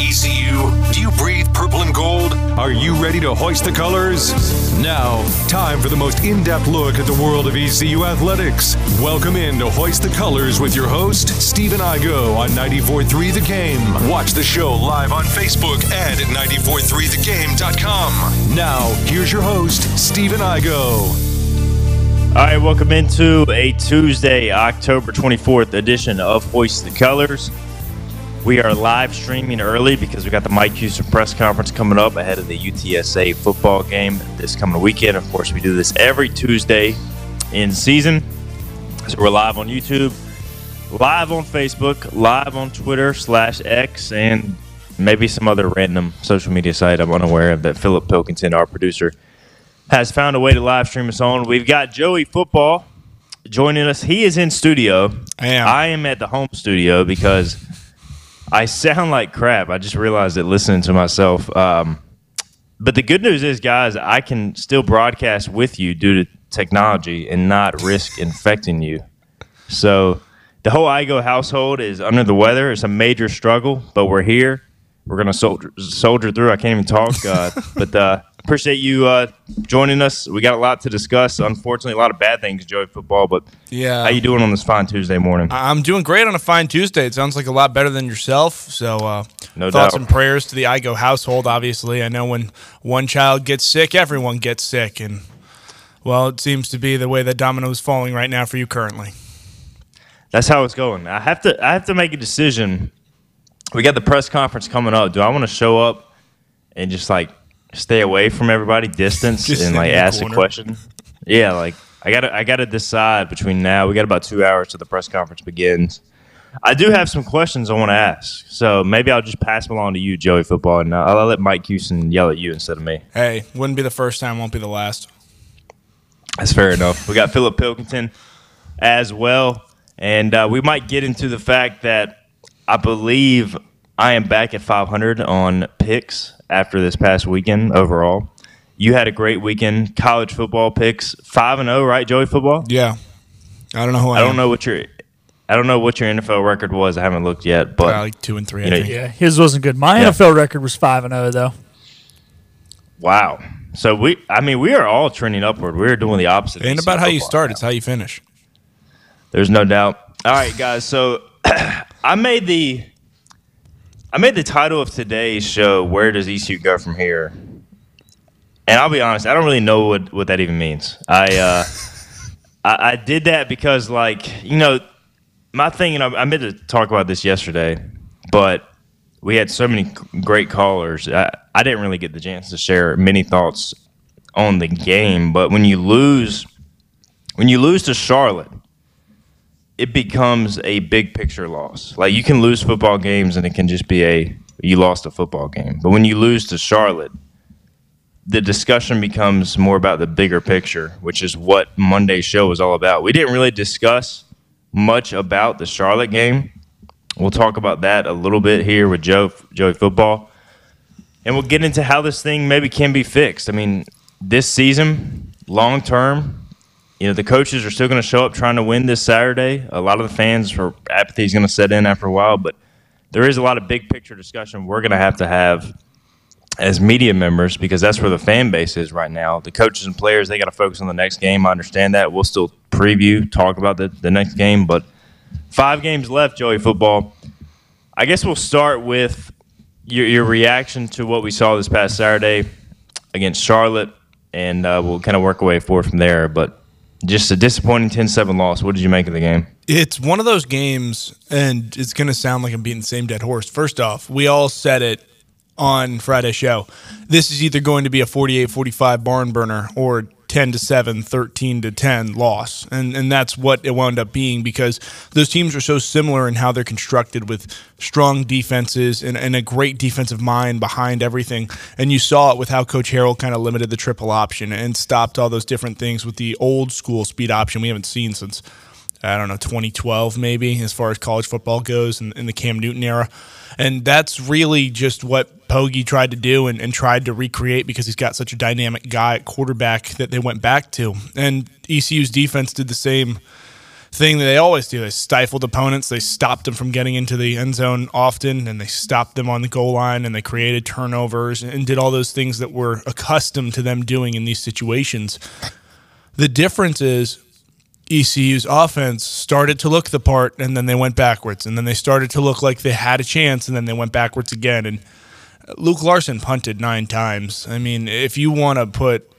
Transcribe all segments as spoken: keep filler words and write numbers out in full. E C U, do you breathe purple and gold? Are you ready to hoist the colors? Now, time for the most in-depth look at the world of E C U athletics. Welcome in to Hoist the Colors with your host, Stephen Igoe on ninety-four point three The Game. Watch the show live on Facebook and at ninety-four three the game dot com. Now, here's your host, Stephen Igoe. All right, welcome into a Tuesday, October twenty-fourth edition of Hoist the Colors. We are live streaming early because we got the Mike Houston press conference coming up ahead of the U T S A football game this coming weekend. Of course, we do this every Tuesday in season. So we're live on YouTube, live on Facebook, live on Twitter slash X, and maybe some other random social media site I'm unaware of that Philip Pilkington, our producer, has found a way to live stream us on. We've got Joey Football joining us. He is in studio. I am. I am at the home studio because I sound like crap. I just realized it listening to myself. Um, but the good news is, guys, I can still broadcast with you due to technology and not risk infecting you. So the whole Igoe household is under the weather. It's a major struggle, but we're here. We're going to soldier, soldier through. I can't even talk. Uh, but uh, appreciate you uh, joining us. We got a lot to discuss. Unfortunately, a lot of bad things, Joey Football. But yeah, how you doing on this fine Tuesday morning? I'm doing great on a fine Tuesday. It sounds like a lot better than yourself. So uh, no thoughts doubt. And prayers to the Igoe household, obviously. I know when one child gets sick, everyone gets sick. And, well, it seems to be the way that domino is falling right now for you currently. That's how it's going. I have to. I have to make a decision. We got the press conference coming up. Do I want to show up and just, like, stay away from everybody, distance, and, like, ask a question? Yeah, like, I gotta, I gotta decide between now. We got about two hours till the press conference begins. I do have some questions I want to ask, so maybe I'll just pass them along to you, Joey Football, and I'll, I'll let Mike Houston yell at you instead of me. Hey, wouldn't be the first time, won't be the last. That's fair enough. We got Philip Pilkington as well, and uh, we might get into the fact that I believe I am back at five hundred on picks after this past weekend overall. You had a great weekend. College football picks, five and oh, right, Joey Football? Yeah. I don't know who I, I don't am. know what your I don't know what your N F L record was. I haven't looked yet, but uh, like two and three, you know, I think. Yeah, his wasn't good. My yeah. N F L record was five and oh though. Wow. So we I mean, we are all trending upward. We're doing the opposite. It ain't about how you start, now. It's how you finish. There's no doubt. All right, guys. So I made the I made the title of today's show, Where Does E C U Go From Here? And I'll be honest, I don't really know what, what that even means. I, uh, I I did that because, like, you know, my thing, and I, I meant to talk about this yesterday, but we had so many great callers. I, I didn't really get the chance to share many thoughts on the game, but when you lose, when you lose to Charlotte, it becomes a big picture loss. Like, you can lose football games and it can just be a, you lost a football game. But when you lose to Charlotte, the discussion becomes more about the bigger picture, which is what Monday's show was all about. We didn't really discuss much about the Charlotte game. We'll talk about that a little bit here with Joe, Joey Football. And we'll get into how this thing maybe can be fixed. I mean, this season, long term, you know, the coaches are still going to show up trying to win this Saturday. A lot of the fans, for apathy is going to set in after a while, but there is a lot of big picture discussion we're going to have to have as media members because that's where the fan base is right now. The coaches and players, they got to focus on the next game. I understand that. We'll still preview, talk about the, the next game, but five games left, Joey Football. I guess we'll start with your, your reaction to what we saw this past Saturday against Charlotte, and uh, we'll kind of work our way forward from there, but just a disappointing ten seven loss. What did you make of the game? It's one of those games, and it's going to sound like I'm beating the same dead horse. First off, we all said it on Friday's show. This is either going to be a forty-eight forty-five barn burner or ten to seven, thirteen to ten loss. And and that's what it wound up being because those teams are so similar in how they're constructed with strong defenses and, and a great defensive mind behind everything. And you saw it with how Coach Harrell kind of limited the triple option and stopped all those different things with the old school speed option we haven't seen since, I don't know, twenty twelve maybe, as far as college football goes in, in the Cam Newton era. And that's really just what Pogge tried to do and, and tried to recreate because he's got such a dynamic guy at quarterback that they went back to. And E C U's defense did the same thing that they always do. They stifled opponents. They stopped them from getting into the end zone often, and they stopped them on the goal line, and they created turnovers and did all those things that we're accustomed to them doing in these situations. The difference is E C U's offense started to look the part, and then they went backwards, and then they started to look like they had a chance, and then they went backwards again. And Luke Larson punted nine times. I mean, if you want to put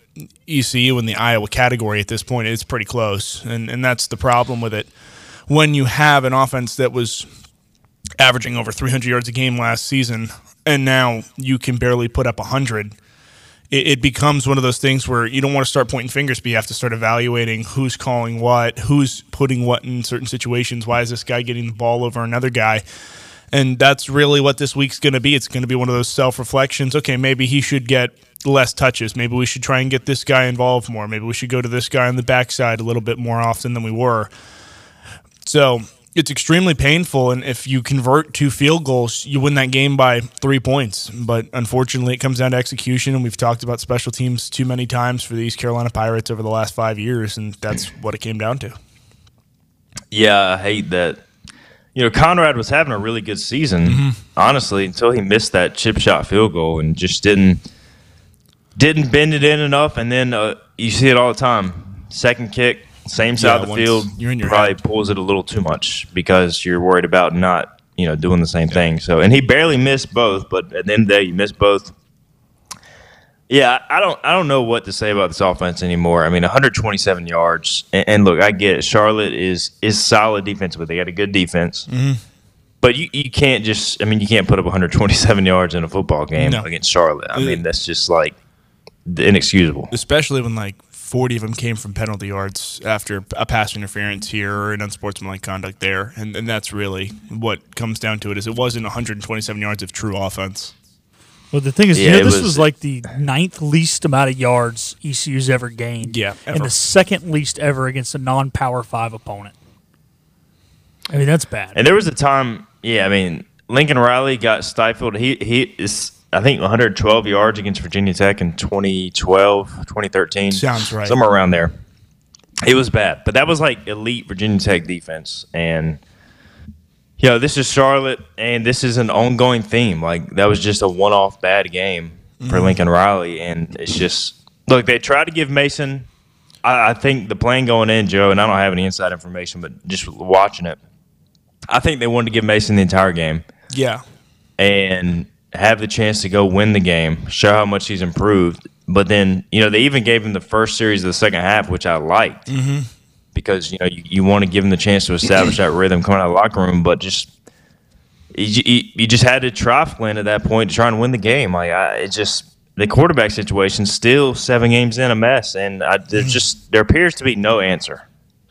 E C U in the Iowa category at this point, it's pretty close, and and that's the problem with it. When you have an offense that was averaging over three hundred yards a game last season, and now you can barely put up one hundred, it, it becomes one of those things where you don't want to start pointing fingers, but you have to start evaluating who's calling what, who's putting what in certain situations. Why is this guy getting the ball over another guy? And that's really what this week's going to be. It's going to be one of those self-reflections. Okay, maybe he should get less touches. Maybe we should try and get this guy involved more. Maybe we should go to this guy on the backside a little bit more often than we were. So it's extremely painful, and if you convert two field goals, you win that game by three points. But unfortunately, it comes down to execution, and we've talked about special teams too many times for the East Carolina Pirates over the last five years, and that's what it came down to. Yeah, I hate that. You know, Conrad was having a really good season, mm-hmm. honestly, until he missed that chip shot field goal and just didn't didn't bend it in enough. And then uh, you see it all the time. Second kick, same side yeah, of the field, you're in your probably head. Pulls it a little too much because you're worried about not, you know, doing the same yeah. thing. So, and he barely missed both, but at the end of the day, you missed both. Yeah, I don't I don't know what to say about this offense anymore. I mean, one hundred twenty-seven yards. And, and look, I get it. Charlotte is is solid defensively. They got a good defense. Mm-hmm. But you, you can't just – I mean, you can't put up one hundred twenty-seven yards in a football game no. against Charlotte. I mean, that's just, like, inexcusable. Especially when, like, forty of them came from penalty yards after a pass interference here or an unsportsmanlike conduct there. And, and that's really what comes down to it is it wasn't one hundred twenty-seven yards of true offense. Well, the thing is, yeah, you know, this was, was like the ninth least amount of yards E C U's ever gained. Yeah, ever. And the second least ever against a non-Power five opponent. I mean, that's bad. And there was a time, yeah, I mean, Lincoln Riley got stifled. He he is, I think, one hundred twelve yards against Virginia Tech in twenty twelve, twenty thirteen. Sounds right. Somewhere around there. It was bad. But that was like elite Virginia Tech defense, and – you know, this is Charlotte, and this is an ongoing theme. Like, that was just a one-off bad game mm-hmm. for Lincoln Riley, and it's just – look, they tried to give Mason I, – I think the plan going in, Joe, and I don't have any inside information, but just watching it, I think they wanted to give Mason the entire game. Yeah. And have the chance to go win the game, show how much he's improved. But then, you know, they even gave him the first series of the second half, which I liked. Mm-hmm. Because, you know, you, you want to give him the chance to establish that rhythm coming out of the locker room, but just you, you, you just had to try Flynn at that point to try and win the game. Like, I, it's just the quarterback situation still seven games in a mess, and I, there's just there appears to be no answer.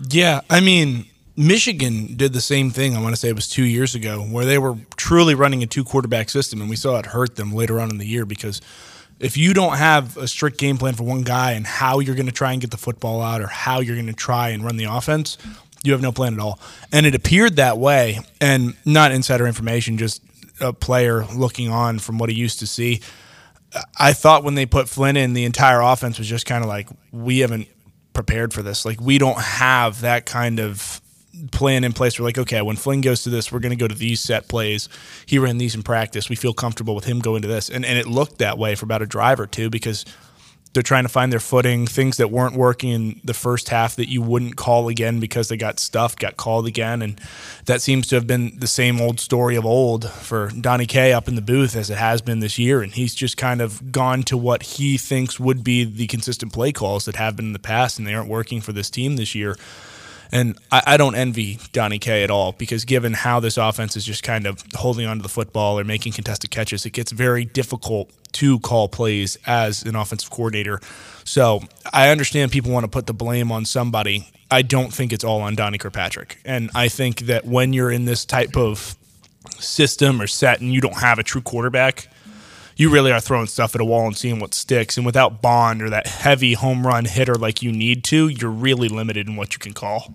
Yeah, I mean, Michigan did the same thing. I want to say it was two years ago where they were truly running a two-quarterback system, and we saw it hurt them later on in the year because – if you don't have a strict game plan for one guy and how you're going to try and get the football out or how you're going to try and run the offense, you have no plan at all. And it appeared that way, and not insider information, just a player looking on from what he used to see. I thought when they put Flynn in, the entire offense was just kind of like, we haven't prepared for this. Like, we don't have that kind of plan in place. We're like, okay, when Flynn goes to this, we're going to go to these set plays. He ran these in practice. We feel comfortable with him going to this. And and it looked that way for about a drive or two because they're trying to find their footing, things that weren't working in the first half that you wouldn't call again because they got stuffed, got called again. And that seems to have been the same old story of old for Donnie K up in the booth as it has been this year. And he's just kind of gone to what he thinks would be the consistent play calls that have been in the past, and they aren't working for this team this year. And I, I don't envy Donnie K at all because given how this offense is just kind of holding onto the football or making contested catches, it gets very difficult to call plays as an offensive coordinator. So I understand people want to put the blame on somebody. I don't think it's all on Donnie Kirkpatrick. And I think that when you're in this type of system or set and you don't have a true quarterback, you really are throwing stuff at a wall and seeing what sticks. And without Bond or that heavy home run hitter like you need to, you're really limited in what you can call.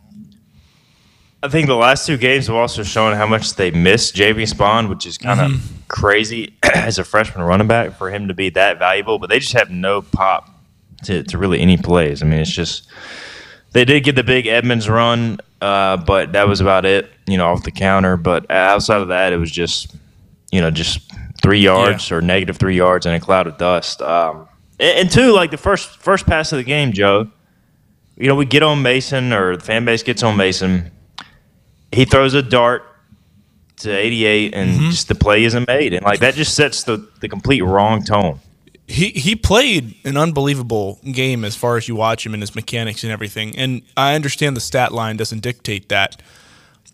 I think the last two games have also shown how much they missed J V Spahn, which is kind of mm-hmm. crazy as a freshman running back for him to be that valuable. But they just have no pop to, to really any plays. I mean, it's just they did get the big Edmonds run Uh, but that was about it, you know, off the counter. But outside of that, it was just, you know, just three yards yeah. or negative three yards in a cloud of dust. Um, and, and two, like the first first pass of the game, Joe, you know, we get on Mason, or the fan base gets on Mason. He throws a dart to eighty-eight, and mm-hmm. just the play isn't made. And, like, that just sets the, the complete wrong tone. He he played an unbelievable game as far as you watch him and his mechanics and everything. And I understand the stat line doesn't dictate that.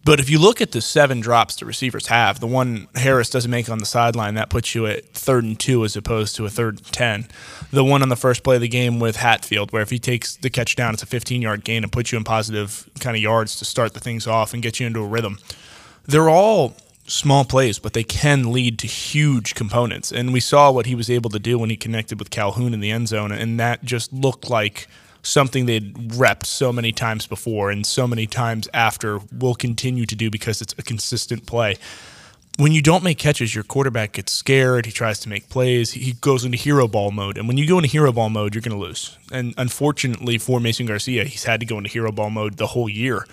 But if you look at the seven drops the receivers have, the one Harris doesn't make on the sideline, that puts you at third and two as opposed to a third and ten. The one on the first play of the game with Hatfield, where if he takes the catch down, it's a fifteen-yard gain and puts you in positive kind of yards to start the things off and get you into a rhythm. They're all small plays, but they can lead to huge components. And we saw what he was able to do when he connected with Calhoun in the end zone, and that just looked like something they'd repped so many times before and so many times after will continue to do because it's a consistent play. When you don't make catches, your quarterback gets scared. He tries to make plays. He goes into hero ball mode. And when you go into hero ball mode, you're going to lose. And unfortunately for Mason Garcia, he's had to go into hero ball mode the whole year.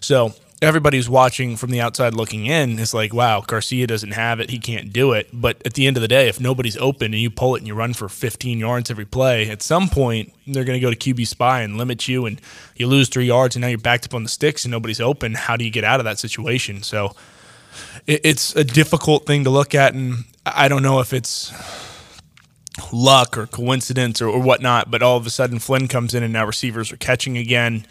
So everybody's watching from the outside looking in is like, wow, Garcia doesn't have it. He can't do it. But at the end of the day, if nobody's open and you pull it and you run for fifteen yards every play, at some point they're going to go to Q B spy and limit you, and you lose three yards and now you're backed up on the sticks and nobody's open. How do you get out of that situation? So it's a difficult thing to look at, and I don't know if it's luck or coincidence or, or whatnot, but all of a sudden Flynn comes in and now receivers are catching again.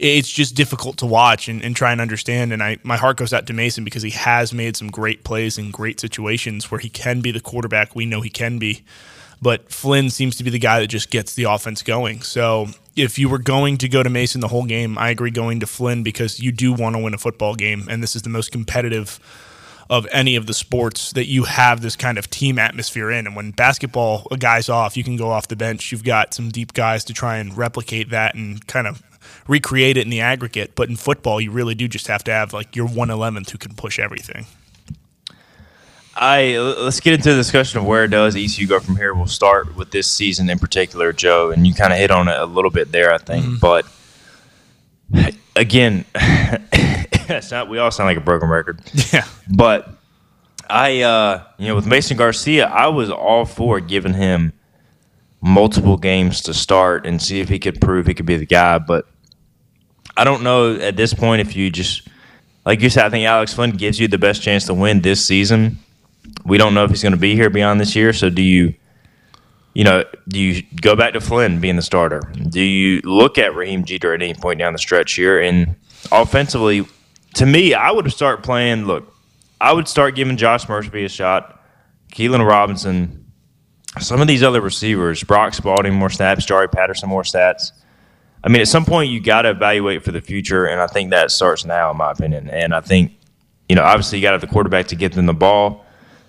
It's just difficult to watch and, and try and understand. And I, my heart goes out to Mason because he has made some great plays in great situations where he can be the quarterback we know he can be. But Flynn seems to be the guy that just gets the offense going. So if you were going to go to Mason the whole game, I agree going to Flynn because you do want to win a football game. And this is the most competitive of any of the sports that you have this kind of team atmosphere in. And when basketball, a guy's off, you can go off the bench. You've got some deep guys to try and replicate that and kind of recreate it in the aggregate, but in football, you really do just have to have like your one eleventh who can push everything. I let's get into the discussion of where does E C U go from here. We'll start with this season in particular, Joe, and you kind of hit on it a little bit there, I think. Mm-hmm. But again, it's not, we all sound like a broken record. Yeah, but I, uh, you know, with Mason Garcia, I was all for giving him multiple games to start and see if he could prove he could be the guy, but I don't know at this point if you just – like you said, I think Alex Flynn gives you the best chance to win this season. We don't know if he's going to be here beyond this year, so do you – you know, do you go back to Flynn being the starter? Do you look at Raheem Jeter at any point down the stretch here? And offensively, to me, I would start playing – look, I would start giving Josh Murphy a shot, Keelan Robinson, some of these other receivers, Brock Spalding, more snaps, Jari Patterson, more stats. I mean, at some point, you got to evaluate for the future, and I think that starts now, in my opinion. And I think, you know, obviously you got to have the quarterback to get them the ball.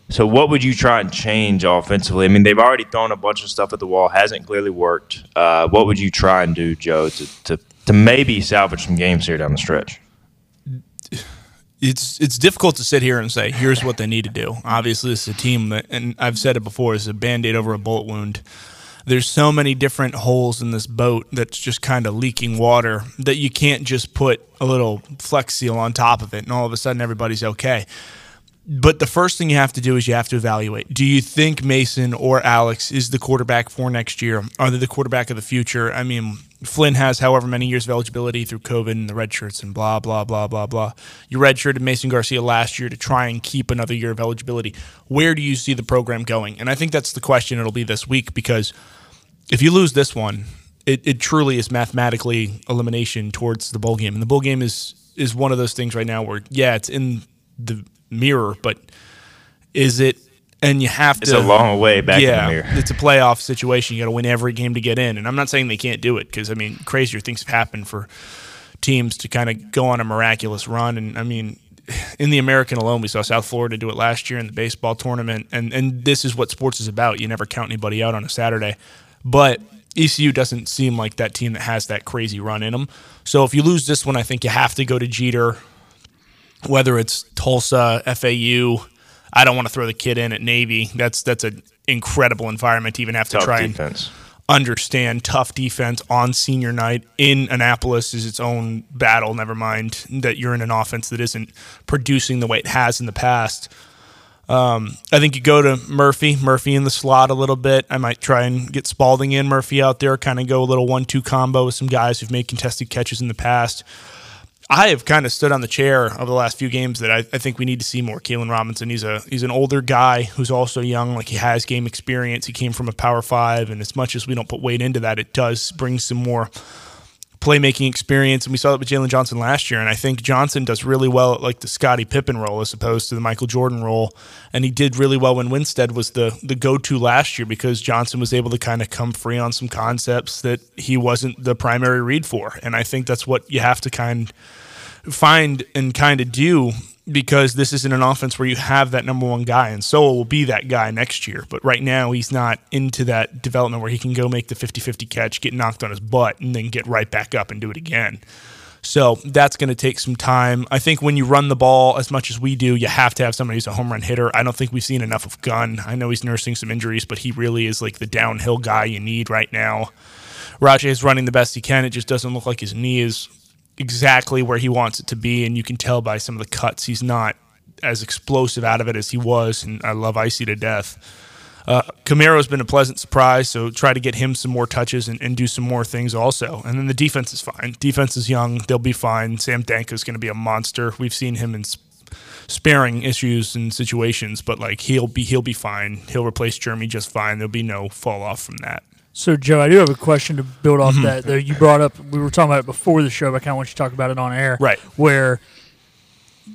So what would you try and change offensively? I mean, they've already thrown a bunch of stuff at the wall, hasn't clearly worked. Uh, what would you try and do, Joe, to, to to maybe salvage some games here down the stretch? It's it's difficult to sit here and say, here's what they need to do. Obviously, this is a team that, and I've said it before, is a Band-Aid over a bullet wound. There's so many different holes in this boat that's just kind of leaking water that you can't just put a little Flex Seal on top of it and all of a sudden everybody's okay. But the first thing you have to do is you have to evaluate. Do you think Mason or Alex is the quarterback for next year? Are they the quarterback of the future? I mean, Flynn has however many years of eligibility through COVID and the red shirts and blah, blah, blah, blah, blah. You redshirted Mason Garcia last year to try and keep another year of eligibility. Where do you see the program going? And I think that's the question it'll be this week, because if you lose this one, it, it truly is mathematically elimination towards the bowl game. And the bowl game is is one of those things right now where, yeah, it's in the mirror, but is it – and you have to – it's a long way back yeah, in the mirror. It's a playoff situation. You got to win every game to get in. And I'm not saying they can't do it, because, I mean, crazier things have happened for teams to kind of go on a miraculous run. And, I mean, in the American alone, we saw South Florida do it last year in the baseball tournament. And, and this is what sports is about. You never count anybody out on a Saturday. But E C U doesn't seem like that team that has that crazy run in them. So if you lose this one, I think you have to go to Jeter – whether it's Tulsa, F A U, I don't want to throw the kid in at Navy. That's that's an incredible environment to even have to tough try defense. And understand tough defense on senior night in Annapolis is its own battle, never mind that you're in an offense that isn't producing the way it has in the past. Um, I think you go to Murphy, Murphy in the slot a little bit. I might try and get Spalding in, Murphy out there, kind of go a little one two combo with some guys who've made contested catches in the past. I have kind of stood on the chair over the last few games that I, I think we need to see more Kalen Robinson. He's a he's an older guy who's also young. Like, he has game experience. He came from a Power Five, and as much as we don't put weight into that, it does bring some more playmaking experience, and we saw that with Jalen Johnson last year. And I think Johnson does really well at like the Scottie Pippen role as opposed to the Michael Jordan role, and he did really well when Winstead was the the go-to last year because Johnson was able to kind of come free on some concepts that he wasn't the primary read for. And I think that's what you have to kind find and kind of do, because this isn't an offense where you have that number one guy, and Sowell will be that guy next year. But right now, he's not into that development where he can go make the fifty-fifty catch, get knocked on his butt, and then get right back up and do it again. So that's going to take some time. I think when you run the ball as much as we do, you have to have somebody who's a home run hitter. I don't think we've seen enough of Gunn. I know he's nursing some injuries, but he really is like the downhill guy you need right now. Raje is running the best he can. It just doesn't look like his knee is exactly where he wants it to be, and you can tell by some of the cuts he's not as explosive out of it as he was, and I love Icy to death. Uh, Camaro's been a pleasant surprise, so try to get him some more touches and, and do some more things also. And then the defense is fine. Defense is young. They'll be fine. Sam Danko's going to be a monster. We've seen him in sp- sparing issues and situations, but like he'll be he'll be fine. He'll replace Jeremy just fine. There'll be no fall off from that. So, Joe, I do have a question to build off mm-hmm. that, though. You brought up, we were talking about it before the show, but I kind of want you to talk about it on air. Right. Where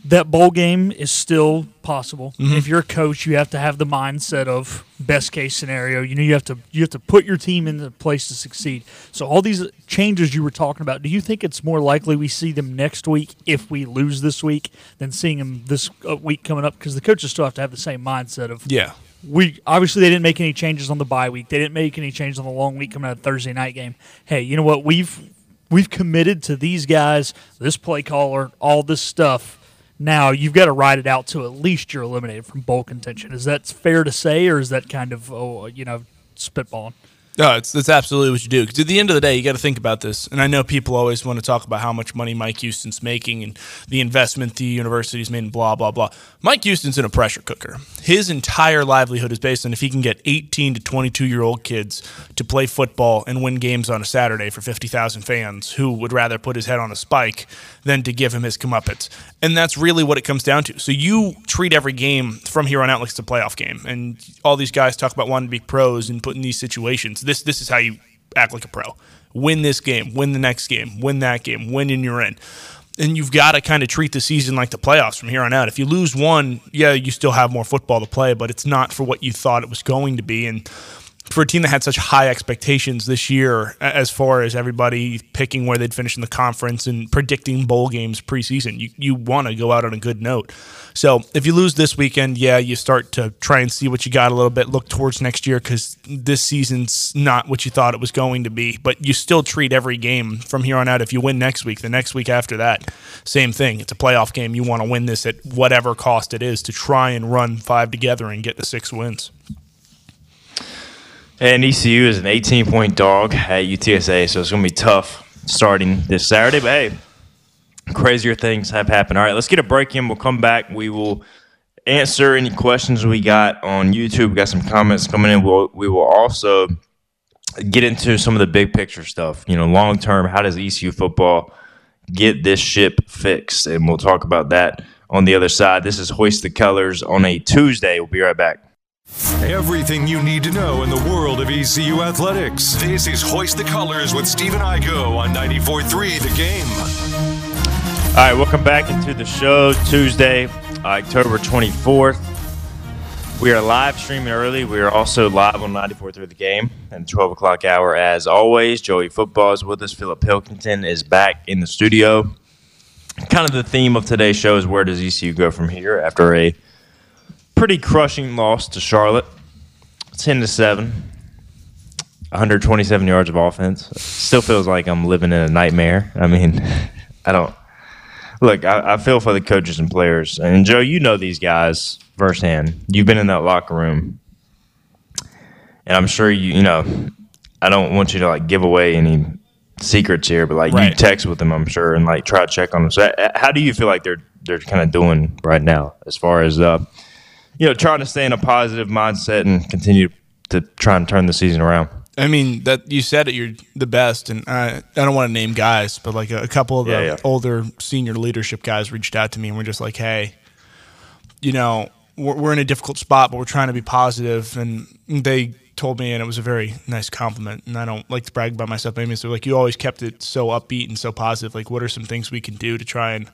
that bowl game is still possible. Mm-hmm. If you're a coach, you have to have the mindset of best-case scenario. You know, you have to you have to put your team in the place to succeed. So all these changes you were talking about, do you think it's more likely we see them next week if we lose this week than seeing them this week coming up? Because the coaches still have to have the same mindset of – yeah. We obviously, they didn't make any changes on the bye week. They didn't make any changes on the long week coming out of Thursday night game. Hey, you know what? We've we've committed to these guys, this play caller, all this stuff. Now you've got to ride it out to at least you're eliminated from bowl contention. Is that fair to say, or is that kind of oh, you know, spitballing? No, it's that's absolutely what you do. Because at the end of the day, you got to think about this. And I know people always want to talk about how much money Mike Houston's making and the investment the university's made and blah, blah, blah. Mike Houston's in a pressure cooker. His entire livelihood is based on if he can get eighteen to twenty-two-year-old kids to play football and win games on a Saturday for fifty thousand fans who would rather put his head on a spike than to give him his comeuppance. And that's really what it comes down to. So you treat every game from here on out like it's a playoff game. And all these guys talk about wanting to be pros and put in these situations. This this is how you act like a pro. Win this game, win the next game, win that game, win and you're in. And you've got to kind of treat the season like the playoffs from here on out. If you lose one, yeah, you still have more football to play, but it's not for what you thought it was going to be. And for a team that had such high expectations this year as far as everybody picking where they'd finish in the conference and predicting bowl games preseason, you, you want to go out on a good note. So if you lose this weekend, yeah, you start to try and see what you got a little bit, look towards next year because this season's not what you thought it was going to be. But you still treat every game from here on out. If you win next week, the next week after that, same thing. It's a playoff game. You want to win this at whatever cost it is to try and run five together and get to six wins. And E C U is an eighteen-point dog at U T S A, so it's going to be tough starting this Saturday. But, hey, crazier things have happened. All right, let's get a break in. We'll come back. We will answer any questions we got on YouTube. We got some comments coming in. We'll, we will also get into some of the big-picture stuff. You know, long-term, how does E C U football get this ship fixed? And we'll talk about that on the other side. This is Hoist the Colors on a Tuesday. We'll be right back. Everything you need to know in the world of E C U athletics. This is Hoist the Colors with Stephen Igoe on ninety-four point three The Game. All right, welcome back into the show. Tuesday, October twenty-fourth. We are live streaming early. We are also live on ninety-four point three The Game and twelve o'clock hour as always. Joey Football is with us. Philip Pilkington is back in the studio. Kind of the theme of today's show is where does E C U go from here after a pretty crushing loss to Charlotte, ten to seven, one hundred twenty-seven yards of offense. Still feels like I'm living in a nightmare. I mean, I don't – look, I, I feel for the coaches and players. And, Joe, you know these guys firsthand. You've been in that locker room. And I'm sure you, you know, I don't want you to like give away any secrets here, but like right. you text with them, I'm sure, and like try to check on them. So how do you feel like they're they're kind of doing right now as far as uh, you know, trying to stay in a positive mindset and continue to try and turn the season around? I mean, that you said it, you're the best, and I, I don't want to name guys, but like a, a couple of the yeah, yeah. older senior leadership guys reached out to me and were just like, hey, you know, we're, we're in a difficult spot, but we're trying to be positive. And they told me, and it was a very nice compliment, and I don't like to brag about myself. Maybe so like, you always kept it so upbeat and so positive. Like, what are some things we can do to try and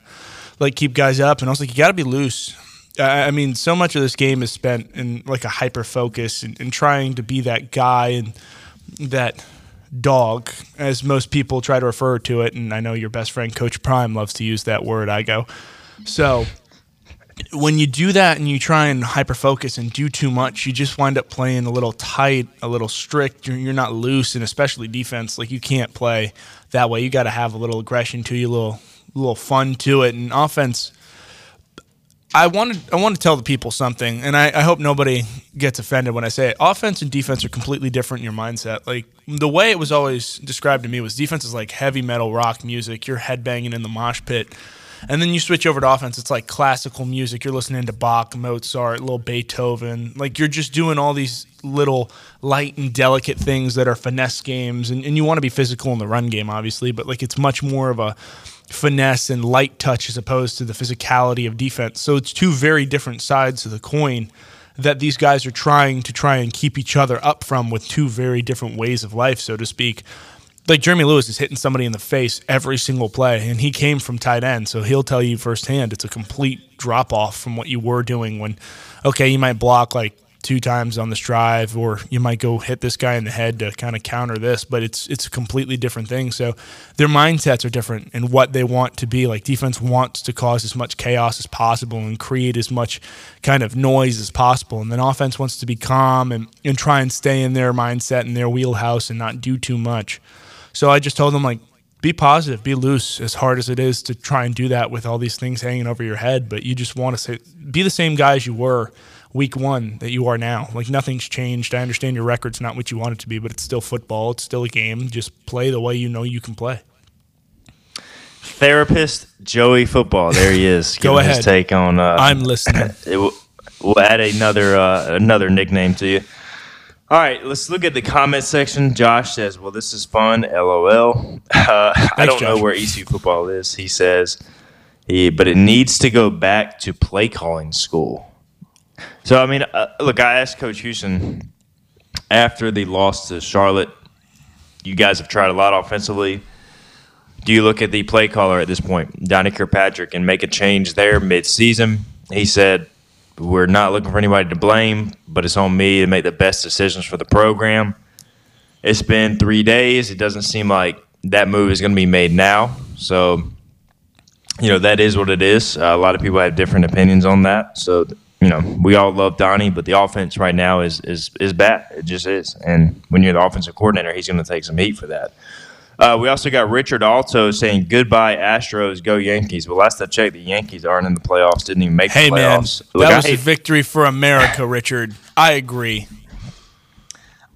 like keep guys up? And I was like, you got to be loose. I mean, so much of this game is spent in like a hyper focus and, and trying to be that guy and that dog, as most people try to refer to it. And I know your best friend, Coach Prime, loves to use that word, Igoe. So when you do that and you try and hyper focus and do too much, you just wind up playing a little tight, a little strict. You're, you're not loose, and especially defense, like you can't play that way. You got to have a little aggression to you, a little, a little fun to it. And offense, I wanted I want to tell the people something, and I, I hope nobody gets offended when I say it. Offense and defense are completely different in your mindset. Like, the way it was always described to me was defense is like heavy metal rock music. You're headbanging in the mosh pit. And then you switch over to offense. It's like classical music. You're listening to Bach, Mozart, little Beethoven. Like, you're just doing all these little light and delicate things that are finesse games. And, and you want to be physical in the run game, obviously, but like it's much more of a finesse and light touch as opposed to the physicality of defense. So it's two very different sides of the coin that these guys are trying to try and keep each other up from with two very different ways of life, so to speak. Like, Jeremy Lewis is hitting somebody in the face every single play, and he came from tight end, so he'll tell you firsthand it's a complete drop-off from what you were doing when, okay, you might block like two times on this drive, or you might go hit this guy in the head to kind of counter this, but it's it's a completely different thing. So their mindsets are different and what they want to be. Like, defense wants to cause as much chaos as possible and create as much kind of noise as possible. And then offense wants to be calm and, and try and stay in their mindset and their wheelhouse and not do too much. So I just told them, like, be positive, be loose, as hard as it is to try and do that with all these things hanging over your head. But you just want to say, be the same guy as you were week one that you are now. Like, nothing's changed. I understand your record's not what you want it to be, but it's still football. It's still a game. Just play the way you know you can play. Therapist Joey Football. There he is. Go ahead. His take on, uh, I'm listening. It will, we'll add another uh, another nickname to you. All right, let's look at the comment section. Josh says, well, this is fun, L O L. Uh, Thanks, I don't Josh. know where E C U football is, he says, he, but it needs to go back to play calling school. So, I mean, uh, look, I asked Coach Houston after the loss to Charlotte, you guys have tried a lot offensively. Do you look at the play caller at this point, Donnie Kirkpatrick, and make a change there midseason? He said, we're not looking for anybody to blame, but it's on me to make the best decisions for the program. It's been three days. It doesn't seem like that move is going to be made now. So, you know, that is what it is. Uh, a lot of people have different opinions on that. So, you know, we all love Donnie, but the offense right now is is is bad. It just is. And when you're the offensive coordinator, he's going to take some heat for that. Uh, we also got Richard Alto saying, goodbye, Astros, go Yankees. Well, last I checked, the Yankees aren't in the playoffs, didn't even make the hey, playoffs. Hey, man, Look, that I was hate- a victory for America, Richard. I agree.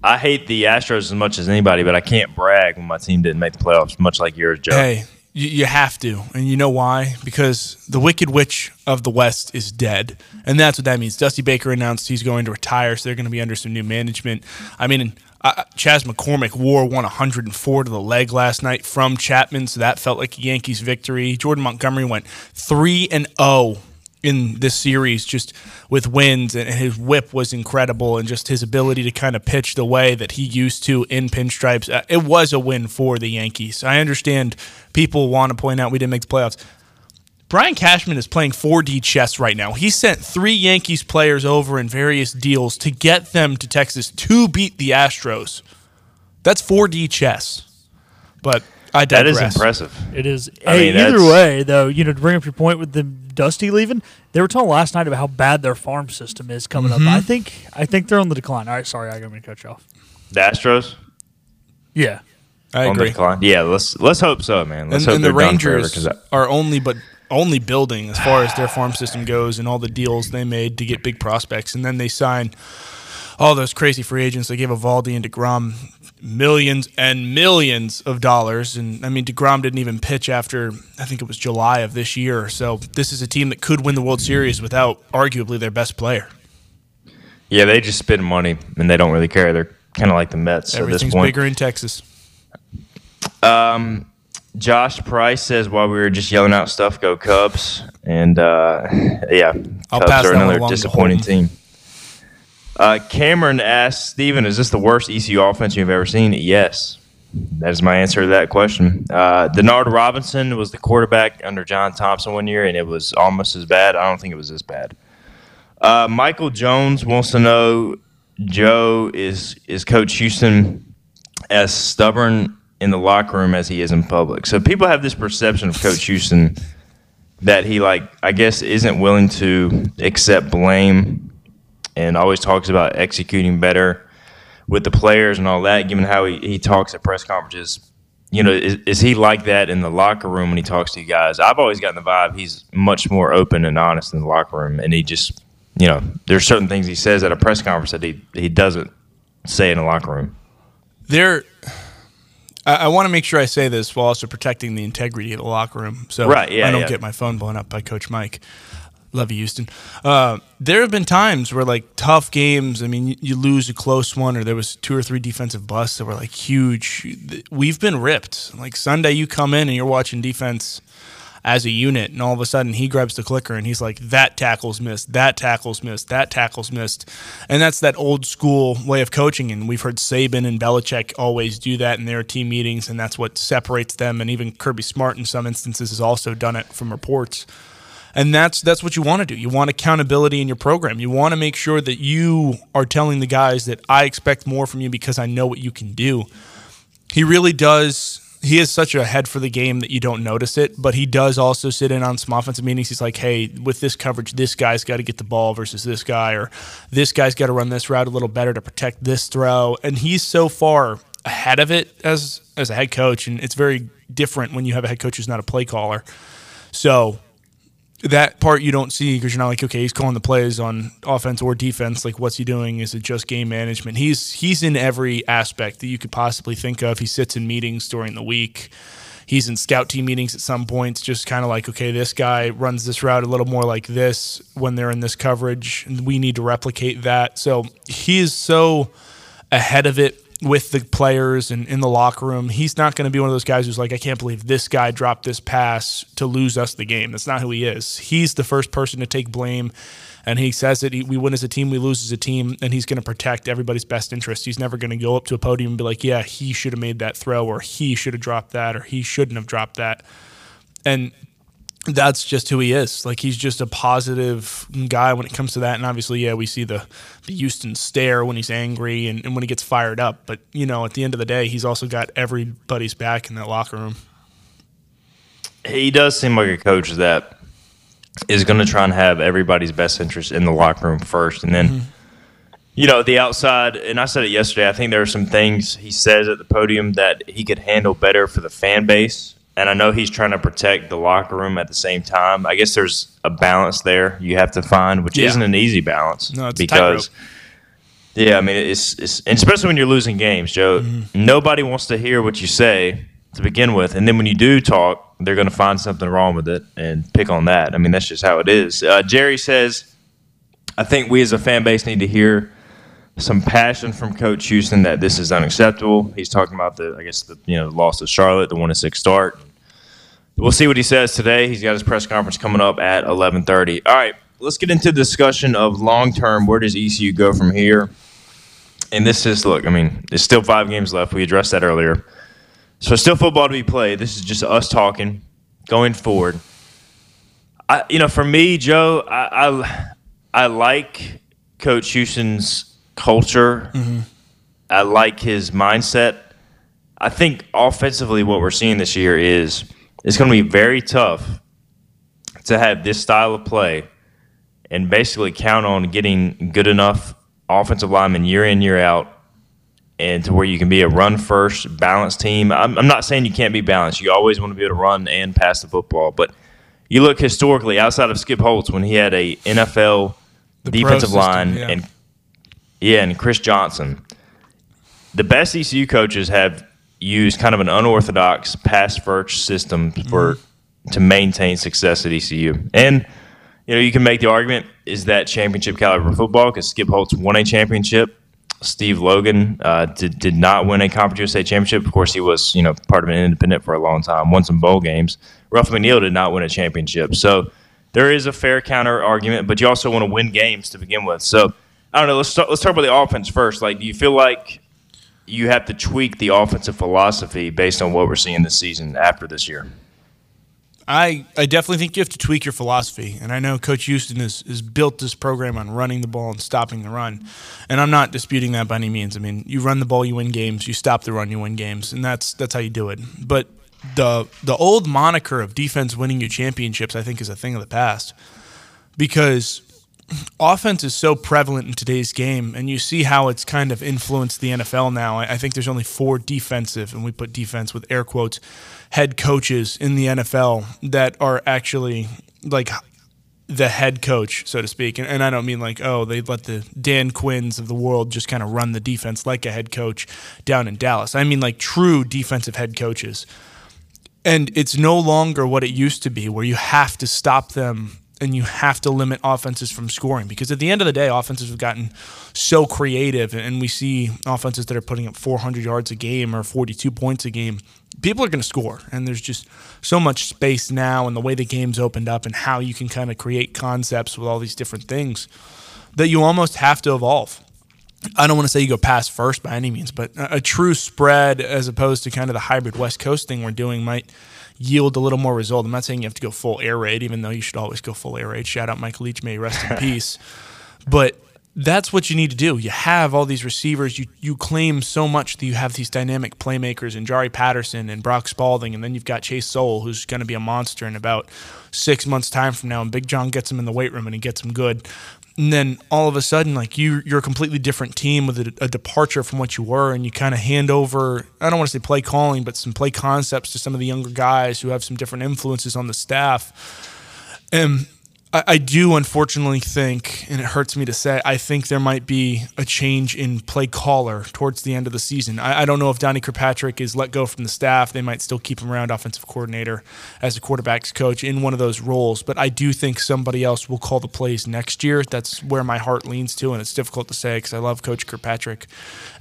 I hate the Astros as much as anybody, but I can't brag when my team didn't make the playoffs, much like yours, Joe. Hey, you, you have to, and you know why? Because the Wicked Witch of the West is dead, and that's what that means. Dusty Baker announced he's going to retire, so they're going to be under some new management. I mean – Uh, Chaz McCormick wore one hundred four to the leg last night from Chapman, so that felt like a Yankees victory. Jordan Montgomery went three and oh in this series just with wins, and his whip was incredible, and just his ability to kind of pitch the way that he used to in pinstripes. Uh, it was a win for the Yankees. I understand people want to point out we didn't make the playoffs. Brian Cashman is playing four D chess right now. He sent three Yankees players over in various deals to get them to Texas to beat the Astros. That's four D chess. But I digress. That is impressive. It is. I mean, either way, though, you know, to bring up your point with the Dusty leaving, they were talking last night about how bad their farm system is coming mm-hmm. up. I think I think they're on the decline. All right, sorry, I got me to cut you off. The Astros? Yeah. I on agree. The decline? Yeah, let's let's hope so, man. Let's and, hope and the Rangers forever, I, are only but. only building as far as their farm system goes and all the deals they made to get big prospects. And then they sign all those crazy free agents. They gave Eovaldi and DeGrom millions and millions of dollars. And, I mean, DeGrom didn't even pitch after, I think it was July of this year. So this is a team that could win the World Series without arguably their best player. Yeah, they just spend money, and they don't really care. They're kind of like the Mets at this point. Everything's bigger in Texas. Um, Josh Price says, while we were just yelling out stuff, go Cubs. And, uh, yeah, I'll Cubs pass are another disappointing team. Uh, Cameron asks, Steven, is this the worst E C U offense you've ever seen? Yes. That is my answer to that question. Uh, Denard Robinson was the quarterback under John Thompson one year, and it was almost as bad. I don't think it was this bad. Uh, Michael Jones wants to know, Joe, is is Coach Houston as stubborn in the locker room as he is in public? So people have this perception of Coach Houston that he, like, I guess isn't willing to accept blame and always talks about executing better with the players and all that, given how he, he talks at press conferences. You know, is, is he like that in the locker room when he talks to you guys? I've always gotten the vibe he's much more open and honest in the locker room, and he just – you know, there's certain things he says at a press conference that he, he doesn't say in a locker room. There, I, I want to make sure I say this while also protecting the integrity of the locker room, so right, yeah, I don't yeah. get my phone blown up by Coach Mike. Love you, Houston. Uh, there have been times where, like, tough games, I mean, you, you lose a close one, or there was two or three defensive busts that were, like, huge. We've been ripped. Like, Sunday you come in and you're watching defense as a unit, and all of a sudden he grabs the clicker and he's like, that tackle's missed, that tackle's missed, that tackle's missed. And that's that old school way of coaching, and we've heard Saban and Belichick always do that in their team meetings, and that's what separates them, and even Kirby Smart in some instances has also done it from reports. And that's that's what you want to do. You want accountability in your program. You want to make sure that you are telling the guys that I expect more from you because I know what you can do. He really does... He is such a head for the game that you don't notice it, but he does also sit in on some offensive meetings. He's like, hey, with this coverage, this guy's got to get the ball versus this guy, or this guy's got to run this route a little better to protect this throw. And he's so far ahead of it as as a head coach, and it's very different when you have a head coach who's not a play caller. So that part you don't see because you're not like, okay, he's calling the plays on offense or defense. Like, what's he doing? Is it just game management? He's he's in every aspect that you could possibly think of. He sits in meetings during the week. He's in scout team meetings at some points, just kind of like, okay, this guy runs this route a little more like this when they're in this coverage, and we need to replicate that. So he is so ahead of it with the players and in the locker room. He's not going to be one of those guys who's like, I can't believe this guy dropped this pass to lose us the game. That's not who he is. He's the first person to take blame, and he says that we win as a team, we lose as a team, and he's going to protect everybody's best interest. He's never going to go up to a podium and be like, yeah, he should have made that throw, or he should have dropped that, or he shouldn't have dropped that. And that's just who he is. Like, he's just a positive guy when it comes to that. And obviously, yeah, we see the, the Houston stare when he's angry and, and when he gets fired up. But, you know, at the end of the day, he's also got everybody's back in that locker room. He does seem like a coach that is going to try and have everybody's best interest in the locker room first. And then, mm-hmm. you know, the outside, and I said it yesterday, I think there are some things he says at the podium that he could handle better for the fan base. And I know he's trying to protect the locker room at the same time. I guess there's a balance there you have to find, which yeah. isn't an easy balance. No, it's because, yeah, I mean, it's, it's and especially when you're losing games, Joe. Mm-hmm. Nobody wants to hear what you say to begin with, and then when you do talk, they're going to find something wrong with it and pick on that. I mean, that's just how it is. Uh, Jerry says, I think we as a fan base need to hear some passion from Coach Houston that this is unacceptable. He's talking about the, I guess, the you know, loss to Charlotte, the one and six start. We'll see what he says today. He's got his press conference coming up at eleven thirty. All right, let's get into the discussion of long-term. Where does E C U go from here? And this is, look, I mean, there's still five games left. We addressed that earlier. So still football to be played. This is just us talking going forward. I, you know, for me, Joe, I, I, I like Coach Houston's culture. Mm-hmm. I like his mindset. I think offensively what we're seeing this year is – it's going to be very tough to have this style of play and basically count on getting good enough offensive linemen year in, year out, and to where you can be a run-first, balanced team. I'm, I'm not saying you can't be balanced. You always want to be able to run and pass the football. But you look historically, outside of Skip Holtz, when he had a N F L the defensive system, line yeah. and Yeah, and Chris Johnson. The best E C U coaches have used kind of an unorthodox pass-first system for mm-hmm. to maintain success at E C U. And, you know, you can make the argument, is that championship caliber football? Because Skip Holtz won a championship. Steve Logan uh, did, did not win a Conference U S A championship. Of course, he was, you know, part of an independent for a long time, won some bowl games. Ruff McNeil did not win a championship. So there is a fair counter argument, but you also want to win games to begin with. So I don't know. Let's start, let's talk about the offense first. Like, do you feel like you have to tweak the offensive philosophy based on what we're seeing this season after this year? I, I definitely think you have to tweak your philosophy. And I know Coach Houston has, has built this program on running the ball and stopping the run. And I'm not disputing that by any means. I mean, you run the ball, you win games. You stop the run, you win games. And that's that's how you do it. But the the old moniker of defense winning you championships, I think, is a thing of the past. Because offense is so prevalent in today's game, and you see how it's kind of influenced the N F L now. I think there's only four defensive, and we put defense with air quotes, head coaches in the N F L that are actually like the head coach, so to speak. And, and I don't mean like, oh, they let the Dan Quinns of the world just kind of run the defense like a head coach down in Dallas. I mean like true defensive head coaches. And it's no longer what it used to be where you have to stop them and you have to limit offenses from scoring, because at the end of the day, offenses have gotten so creative, and we see offenses that are putting up four hundred yards a game or forty-two points a game. People are going to score, and there's just so much space now, and the way the game's opened up and how you can kind of create concepts with all these different things that you almost have to evolve. I don't want to say you go pass first by any means, but a true spread as opposed to kind of the hybrid West Coast thing we're doing might yield a little more result. I'm not saying you have to go full air raid, even though you should always go full air raid. Shout out Mike Leach, may he rest in peace. But that's what you need to do. You have all these receivers. You you claim so much that you have these dynamic playmakers and Jari Patterson and Brock Spalding, and then you've got Chase Sowell, who's going to be a monster in about six months' time from now, and Big John gets him in the weight room and he gets him good. And then all of a sudden, like you, you're a completely different team with a, a departure from what you were, and you kind of hand over, I don't want to say play calling, but some play concepts to some of the younger guys who have some different influences on the staff. And I, I do unfortunately think, and it hurts me to say, I think there might be a change in play caller towards the end of the season. I, I don't know if Donnie Kirkpatrick is let go from the staff. They might still keep him around offensive coordinator as a quarterback's coach in one of those roles. But I do think somebody else will call the plays next year. That's where my heart leans to, and it's difficult to say because I love Coach Kirkpatrick,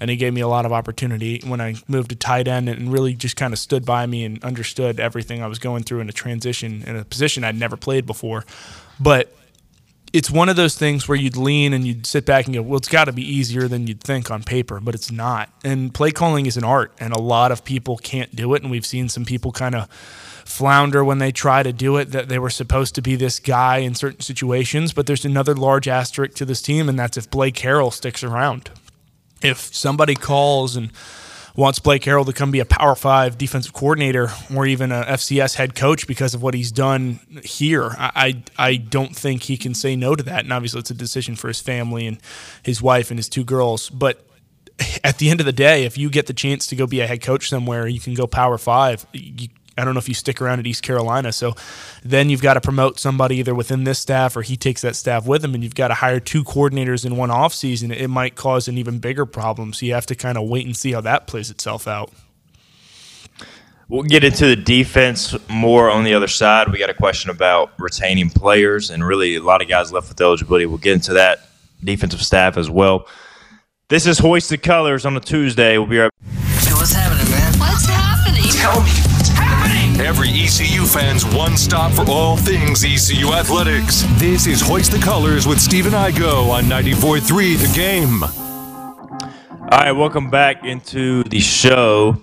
and he gave me a lot of opportunity when I moved to tight end and really just kind of stood by me and understood everything I was going through in a transition in a position I'd never played before. But it's one of those things where you'd lean and you'd sit back and go, well, it's got to be easier than you'd think on paper, but it's not. And play calling is an art, and a lot of people can't do it. And we've seen some people kind of flounder when they try to do it, that they were supposed to be this guy in certain situations. But there's another large asterisk to this team, and that's if Blake Harrell sticks around. If somebody calls and wants Blake Carroll to come be a Power Five defensive coordinator or even a F C S head coach because of what he's done here, I, I I don't think he can say no to that. And obviously it's a decision for his family and his wife and his two girls. But at the end of the day, if you get the chance to go be a head coach somewhere, you can go Power Five. You, I don't know if you stick around at East Carolina. So then you've got to promote somebody either within this staff or he takes that staff with him, and you've got to hire two coordinators in one offseason. It might cause an even bigger problem. So you have to kind of wait and see how that plays itself out. We'll get into the defense more on the other side. We got a question about retaining players and really a lot of guys left with eligibility. We'll get into that defensive staff as well. This is Hoist the Colors on a Tuesday. We'll be right back. Hey, what's happening, man? What's happening? Tell me. Every E C U fan's one stop for all things E C U athletics. This is Hoist the Colors with Stephen Igoe on ninety-four point three The Game. All right, welcome back into the show.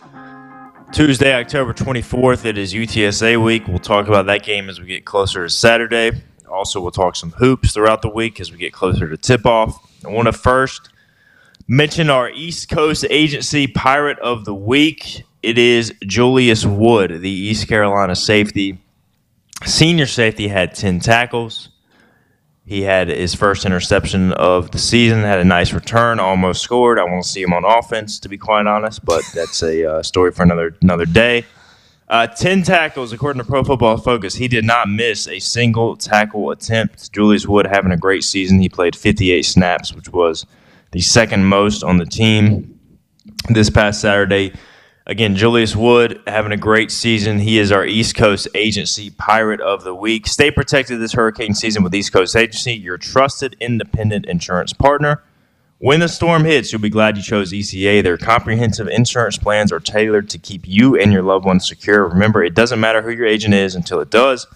Tuesday, October twenty-fourth, it is U T S A week. We'll talk about that game as we get closer to Saturday. Also, we'll talk some hoops throughout the week as we get closer to tip-off. I want to first mention our East Coast Agency Pirate of the Week. It is Julius Wood, the East Carolina safety. Senior safety had ten tackles. He had his first interception of the season, had a nice return, almost scored. I want to see him on offense, to be quite honest, but that's a uh, story for another another day. Uh, ten tackles, according to Pro Football Focus. He did not miss a single tackle attempt. Julius Wood having a great season. He played fifty-eight snaps, which was the second most on the team this past Saturday. Again, Julius Wood having a great season. He is our East Coast Agency Pirate of the Week. Stay protected this hurricane season with East Coast Agency, your trusted independent insurance partner. When the storm hits, you'll be glad you chose E C A. Their comprehensive insurance plans are tailored to keep you and your loved ones secure. Remember, it doesn't matter who your agent is until it does.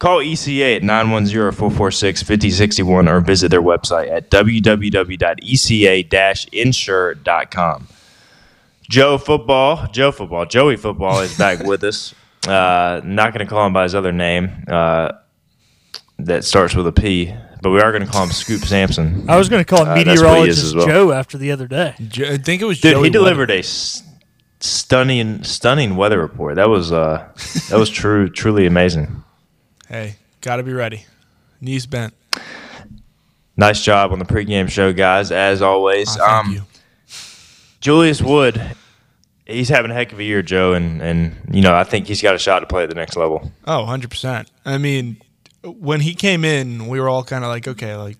Call E C A at nine one zero, four four six, five zero six one or visit their website at w w w dot e c a dash insure dot com. Joe Football, Joe Football, Joey Football is back with us. Uh, not going to call him by his other name uh, that starts with a P, but we are going to call him Scoop Sampson. I was going to call him uh, meteorologist well. Joe after the other day. Jo- I think it was Dude, Joey he delivered Weather. a st- stunning, stunning weather report. That was uh, that was true, truly amazing. Hey, got to be ready. Knees bent. Nice job on the pregame show, guys, as always. Oh, thank um, you. Julius Wood, he's having a heck of a year, Joe, and, and you know I think he's got a shot to play at the next level. Oh, one hundred percent. I mean, when he came in, we were all kind of like, okay, like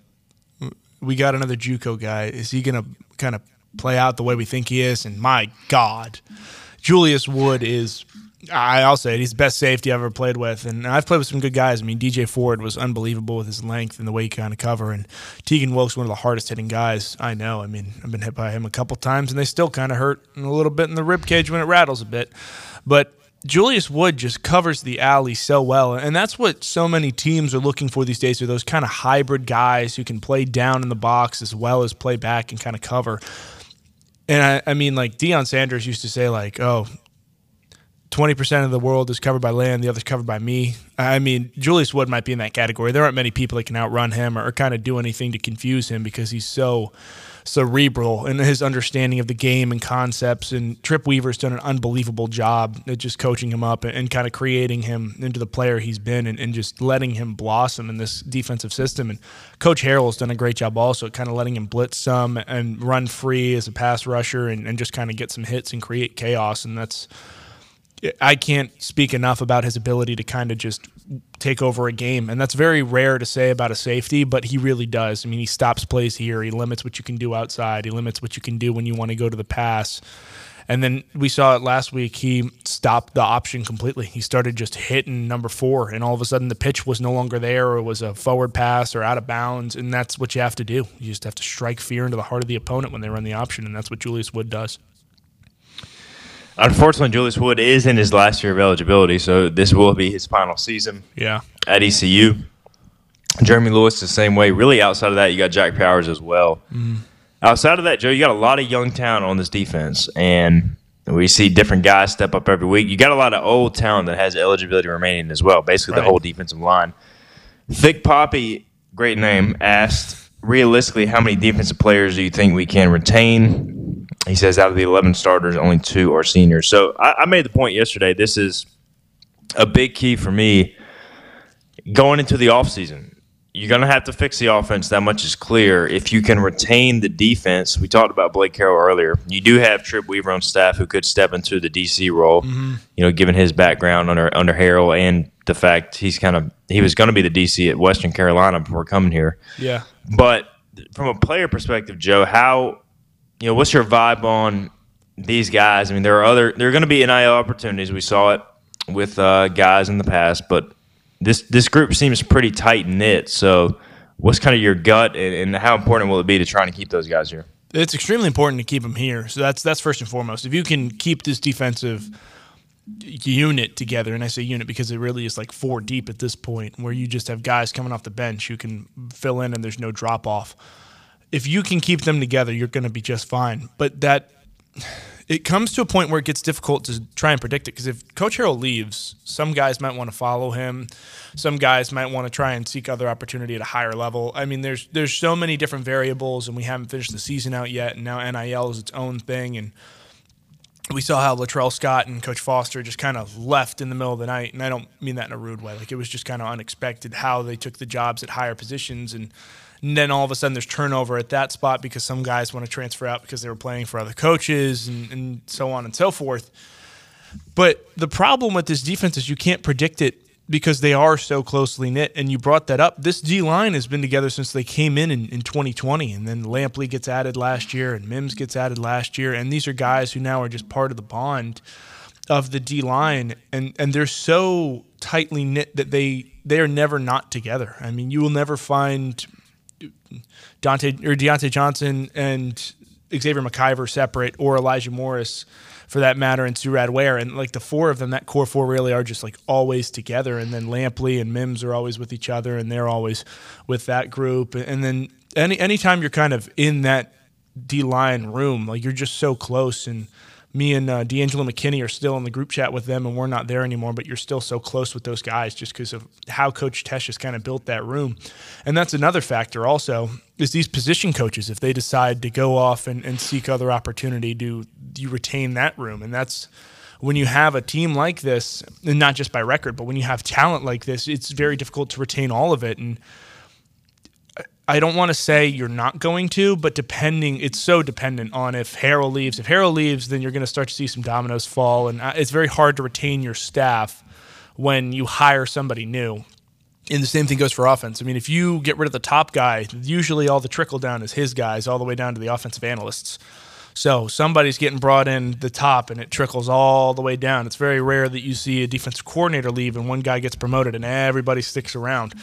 we got another JUCO guy. Is he going to kind of play out the way we think he is? And my God, Julius Wood is, I'll say it, he's the best safety I've ever played with. And I've played with some good guys. I mean, D J Ford was unbelievable with his length and the way he kind of cover. And Tegan Wilkes, one of the hardest-hitting guys I know. I mean, I've been hit by him a couple times, and they still kind of hurt a little bit in the ribcage when it rattles a bit. But Julius Wood just covers the alley so well, and that's what so many teams are looking for these days, are those kind of hybrid guys who can play down in the box as well as play back and kind of cover. And, I, I mean, like Deion Sanders used to say, like, oh, twenty percent of the world is covered by land, the other's covered by me. I mean, Julius Wood might be in that category. There aren't many people that can outrun him or, or kind of do anything to confuse him because he's so cerebral in his understanding of the game and concepts. And Trip Weaver's done an unbelievable job at just coaching him up and, and kind of creating him into the player he's been and, and just letting him blossom in this defensive system. And Coach Harrell's done a great job also kind of letting him blitz some and run free as a pass rusher and, and just kind of get some hits and create chaos. And that's I can't speak enough about his ability to kind of just take over a game. And that's very rare to say about a safety, but he really does. I mean, he stops plays here. He limits what you can do outside. He limits what you can do when you want to go to the pass. And then we saw it last week. He stopped the option completely. He started just hitting number four, and all of a sudden the pitch was no longer there, or it was a forward pass or out of bounds, and that's what you have to do. You just have to strike fear into the heart of the opponent when they run the option, and that's what Julius Wood does. Unfortunately, Julius Wood is in his last year of eligibility, so this will be his final season yeah. at E C U. Jeremy Lewis the same way. Really, outside of that, you got Jack Powers as well. Mm. Outside of that, Joe, you got a lot of young talent on this defense, and we see different guys step up every week. You got a lot of old talent that has eligibility remaining as well, basically right. The whole defensive line. Thick Poppy, great name, asked, realistically, how many defensive players do you think we can retain? He says out of the eleven starters, only two are seniors. So I, I made the point yesterday. This is a big key for me going into the offseason. You're going to have to fix the offense. That much is clear. If you can retain the defense, we talked about Blake Carroll earlier. You do have Trip Weaver on staff who could step into the D C role, mm-hmm. you know, given his background under under Harrell and the fact he's kind of he was going to be the D C at Western Carolina before coming here. Yeah. But from a player perspective, Joe, how – you know, what's your vibe on these guys? I mean, there are other there are going to be N I L opportunities. We saw it with uh, guys in the past, but this this group seems pretty tight knit. So, what's kind of your gut, and, and how important will it be to trying to keep those guys here? It's extremely important to keep them here. So that's that's first and foremost. If you can keep this defensive unit together, and I say unit because it really is like four deep at this point, where you just have guys coming off the bench who can fill in, and there's no drop off. If you can keep them together, you're going to be just fine. But that it comes to a point where it gets difficult to try and predict it because if Coach Harrell leaves, some guys might want to follow him. Some guys might want to try and seek other opportunity at a higher level. I mean, there's there's so many different variables, and we haven't finished the season out yet, and now N I L is its own thing. And we saw how Latrell Scott and Coach Foster just kind of left in the middle of the night, and I don't mean that in a rude way. Like, it was just kind of unexpected how they took the jobs at higher positions, and And then all of a sudden there's turnover at that spot because some guys want to transfer out because they were playing for other coaches and, and so on and so forth. But the problem with this defense is you can't predict it because they are so closely knit. And you brought that up. This D-line has been together since they came in, in in twenty twenty. And then Lampley gets added last year and Mims gets added last year. And these are guys who now are just part of the bond of the D-line. And, and they're so tightly knit that they, they are never not together. I mean, you will never find Dante or Deontay Johnson and Xavier McIver separate, or Elijah Morris for that matter, and Surad Ware. And like the four of them, that core four really are just like always together. And then Lampley and Mims are always with each other, and they're always with that group. And then any anytime you're kind of in that D-line room, like you're just so close. And me and uh, D'Angelo McKinney are still in the group chat with them, and we're not there anymore, but you're still so close with those guys just because of how Coach Tesh has kind of built that room. And that's another factor also is these position coaches. If they decide to go off and, and seek other opportunity, do you retain that room? And that's when you have a team like this, and not just by record, but when you have talent like this, it's very difficult to retain all of it. And I don't want to say you're not going to, but depending, it's so dependent on if Harrell leaves. If Harrell leaves, then you're going to start to see some dominoes fall, and it's very hard to retain your staff when you hire somebody new. And the same thing goes for offense. I mean, if you get rid of the top guy, usually all the trickle down is his guys all the way down to the offensive analysts. So somebody's getting brought in the top, and it trickles all the way down. It's very rare that you see a defensive coordinator leave and one guy gets promoted and everybody sticks around.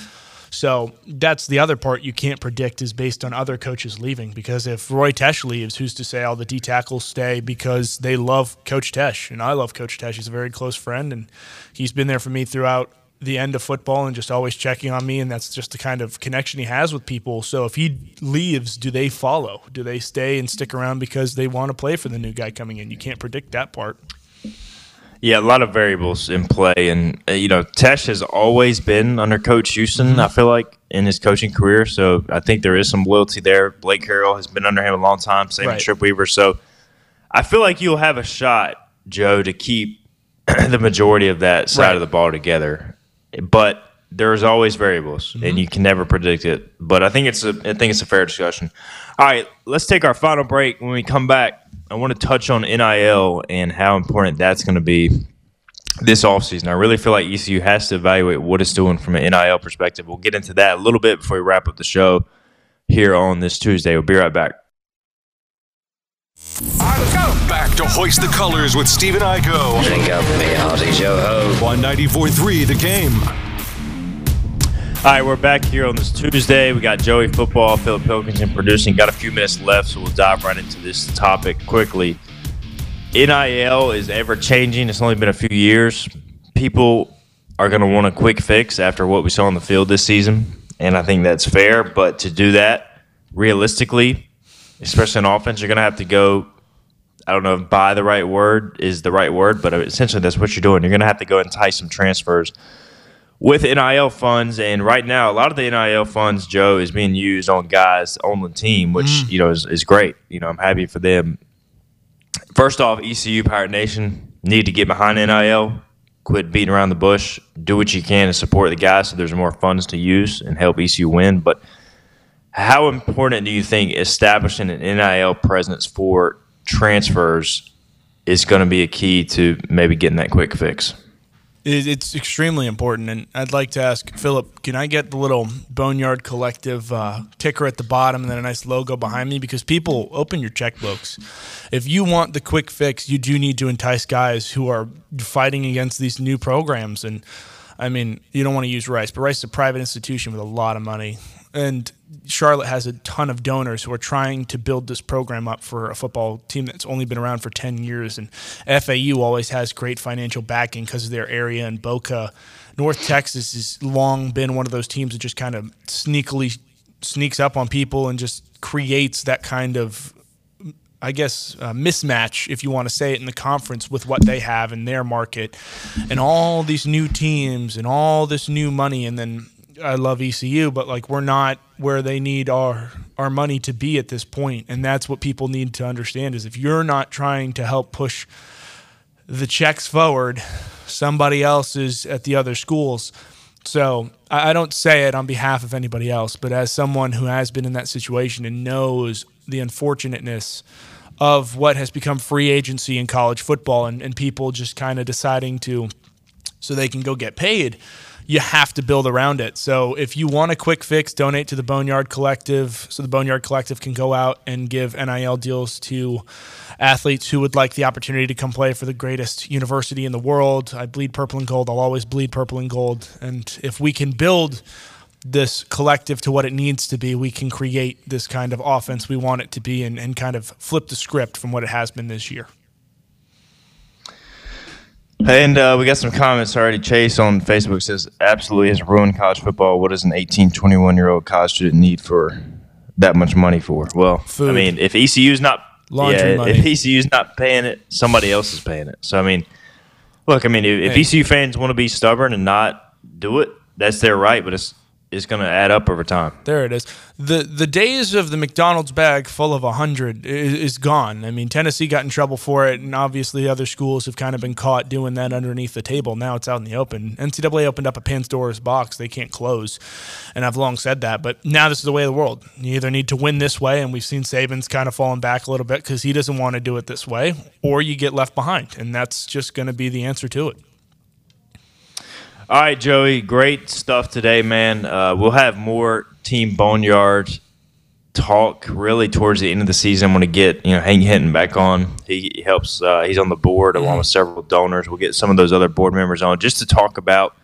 So that's the other part you can't predict is based on other coaches leaving, because if Roy Tesh leaves, who's to say all the D tackles stay because they love Coach Tesh? And I love Coach Tesh. He's a very close friend, and he's been there for me throughout the end of football and just always checking on me, and that's just the kind of connection he has with people. So if he leaves, do they follow? Do they stay and stick around because they want to play for the new guy coming in? You can't predict that part. Yeah, a lot of variables in play. And, uh, you know, Tesh has always been under Coach Houston, I feel like, in his coaching career. So I think there is some loyalty there. Blake Harrell has been under him a long time, same right. with Trip Weaver. So I feel like you'll have a shot, Joe, to keep the majority of that side right. of the ball together. But there's always variables, mm-hmm. and you can never predict it. But I think it's a, I think it's a fair discussion. All right, let's take our final break. When we come back, I want to touch on N I L and how important that's going to be this offseason. I really feel like E C U has to evaluate what it's doing from an N I L perspective. We'll get into that a little bit before we wrap up the show here on this Tuesday. We'll be right back. Back to Hoist the Colors with Stephen Igoe. Drink up, me hearty Joe-ho. On ninety-four three, The Game. All right, we're back here on this Tuesday. We got Joey Football, Philip Pilkington producing. Got a few minutes left, so we'll dive right into this topic quickly. N I L is ever-changing. It's only been a few years. People are going to want a quick fix after what we saw on the field this season, and I think that's fair. But to do that, realistically, especially on offense, you're going to have to go – I don't know if buy the right word is the right word, but essentially that's what you're doing. You're going to have to go entice some transfers with N I L funds, and right now a lot of the N I L funds, Joe, is being used on guys on the team, which mm. you know is, is great. You know, I'm happy for them. First off, E C U Pirate Nation need to get behind N I L, quit beating around the bush, do what you can to support the guys so there's more funds to use and help E C U win. But how important do you think establishing an N I L presence for transfers is going to be a key to maybe getting that quick fix? It's extremely important, and I'd like to ask Philip, can I get the little Boneyard Collective uh, ticker at the bottom and then a nice logo behind me? Because people, open your checkbooks. If you want the quick fix, you do need to entice guys who are fighting against these new programs. And, I mean, you don't want to use Rice, but Rice is a private institution with a lot of money. And Charlotte has a ton of donors who are trying to build this program up for a football team that's only been around for ten years. And F A U always has great financial backing because of their area in Boca. North Texas has long been one of those teams that just kind of sneakily sneaks up on people and just creates that kind of, I guess, uh, mismatch, if you want to say it, in the conference with what they have in their market. And all these new teams and all this new money, and then – I love E C U, but like we're not where they need our our money to be at this point. And that's what people need to understand is if you're not trying to help push the checks forward, somebody else is at the other schools. So I don't say it on behalf of anybody else, but as someone who has been in that situation and knows the unfortunateness of what has become free agency in college football and, and people just kind of deciding to so they can go get paid, you have to build around it. So if you want a quick fix, donate to the Boneyard Collective, so the Boneyard Collective can go out and give N I L deals to athletes who would like the opportunity to come play for the greatest university in the world. I bleed purple and gold. I'll always bleed purple and gold. And if we can build this collective to what it needs to be, we can create this kind of offense we want it to be and, and kind of flip the script from what it has been this year. Hey, and uh, we got some comments already. Chase on Facebook says, absolutely has ruined college football. What does an eighteen, twenty-one-year-old college student need for that much money for? Well, food. I mean, if E C U's not laundry yeah, money. If E C U's not paying it, somebody else is paying it. So, I mean, look, I mean, if, hey. if E C U fans want to be stubborn and not do it, that's their right, but it's it's going to add up over time. There it is. The the days of the McDonald's bag full of one hundred is, is gone. I mean, Tennessee got in trouble for it, and obviously other schools have kind of been caught doing that underneath the table. Now it's out in the open. N C double A opened up a Pandora's box they can't close, and I've long said that. But now this is the way of the world. You either need to win this way, and we've seen Saban's kind of falling back a little bit because he doesn't want to do it this way, or you get left behind, and that's just going to be the answer to it. All right, Joey, great stuff today, man. Uh, we'll have more Team Boneyard talk really towards the end of the season. I'm going to get you know Hank Hinton back on. He helps. Uh, he's on the board along with several donors. We'll get some of those other board members on just to talk about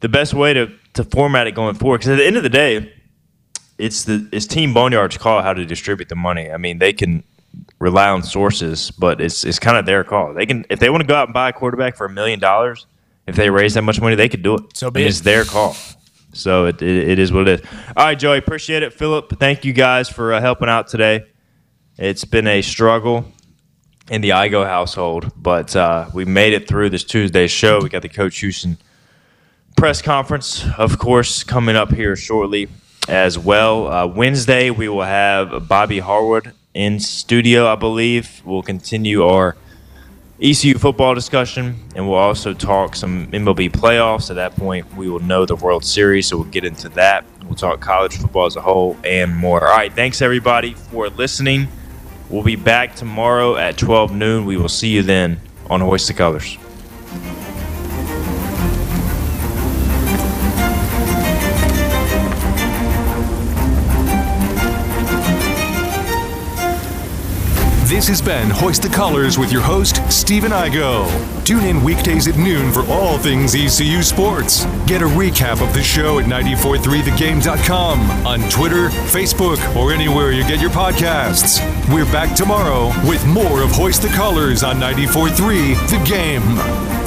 the best way to, to format it going forward. Because at the end of the day, it's the it's Team Boneyard's call how to distribute the money. I mean, they can rely on sources, but it's it's kind of their call. They can if they want to go out and buy a quarterback for a million dollars. If they raise that much money, they could do it. So be it. It's their call. So it, it it is what it is. All right, Joey, appreciate it. Philip, thank you guys for uh, helping out today. It's been a struggle in the Igoe household, but uh, we made it through this Tuesday's show. We got the Coach Houston press conference, of course, coming up here shortly as well. Uh, Wednesday, we will have Bobby Harwood in studio, I believe. We'll continue our E C U football discussion, and we'll also talk some M L B playoffs. At that point, we will know the World Series, so we'll get into that. We'll talk college football as a whole and more. All right, thanks, everybody, for listening. We'll be back tomorrow at twelve noon. We will see you then on Hoist the Colors. This has been Hoist the Colors with your host, Stephen Igoe. Tune in weekdays at noon for all things E C U sports. Get a recap of the show at ninety-four three the game dot com, on Twitter, Facebook, or anywhere you get your podcasts. We're back tomorrow with more of Hoist the Colors on ninety-four three The Game.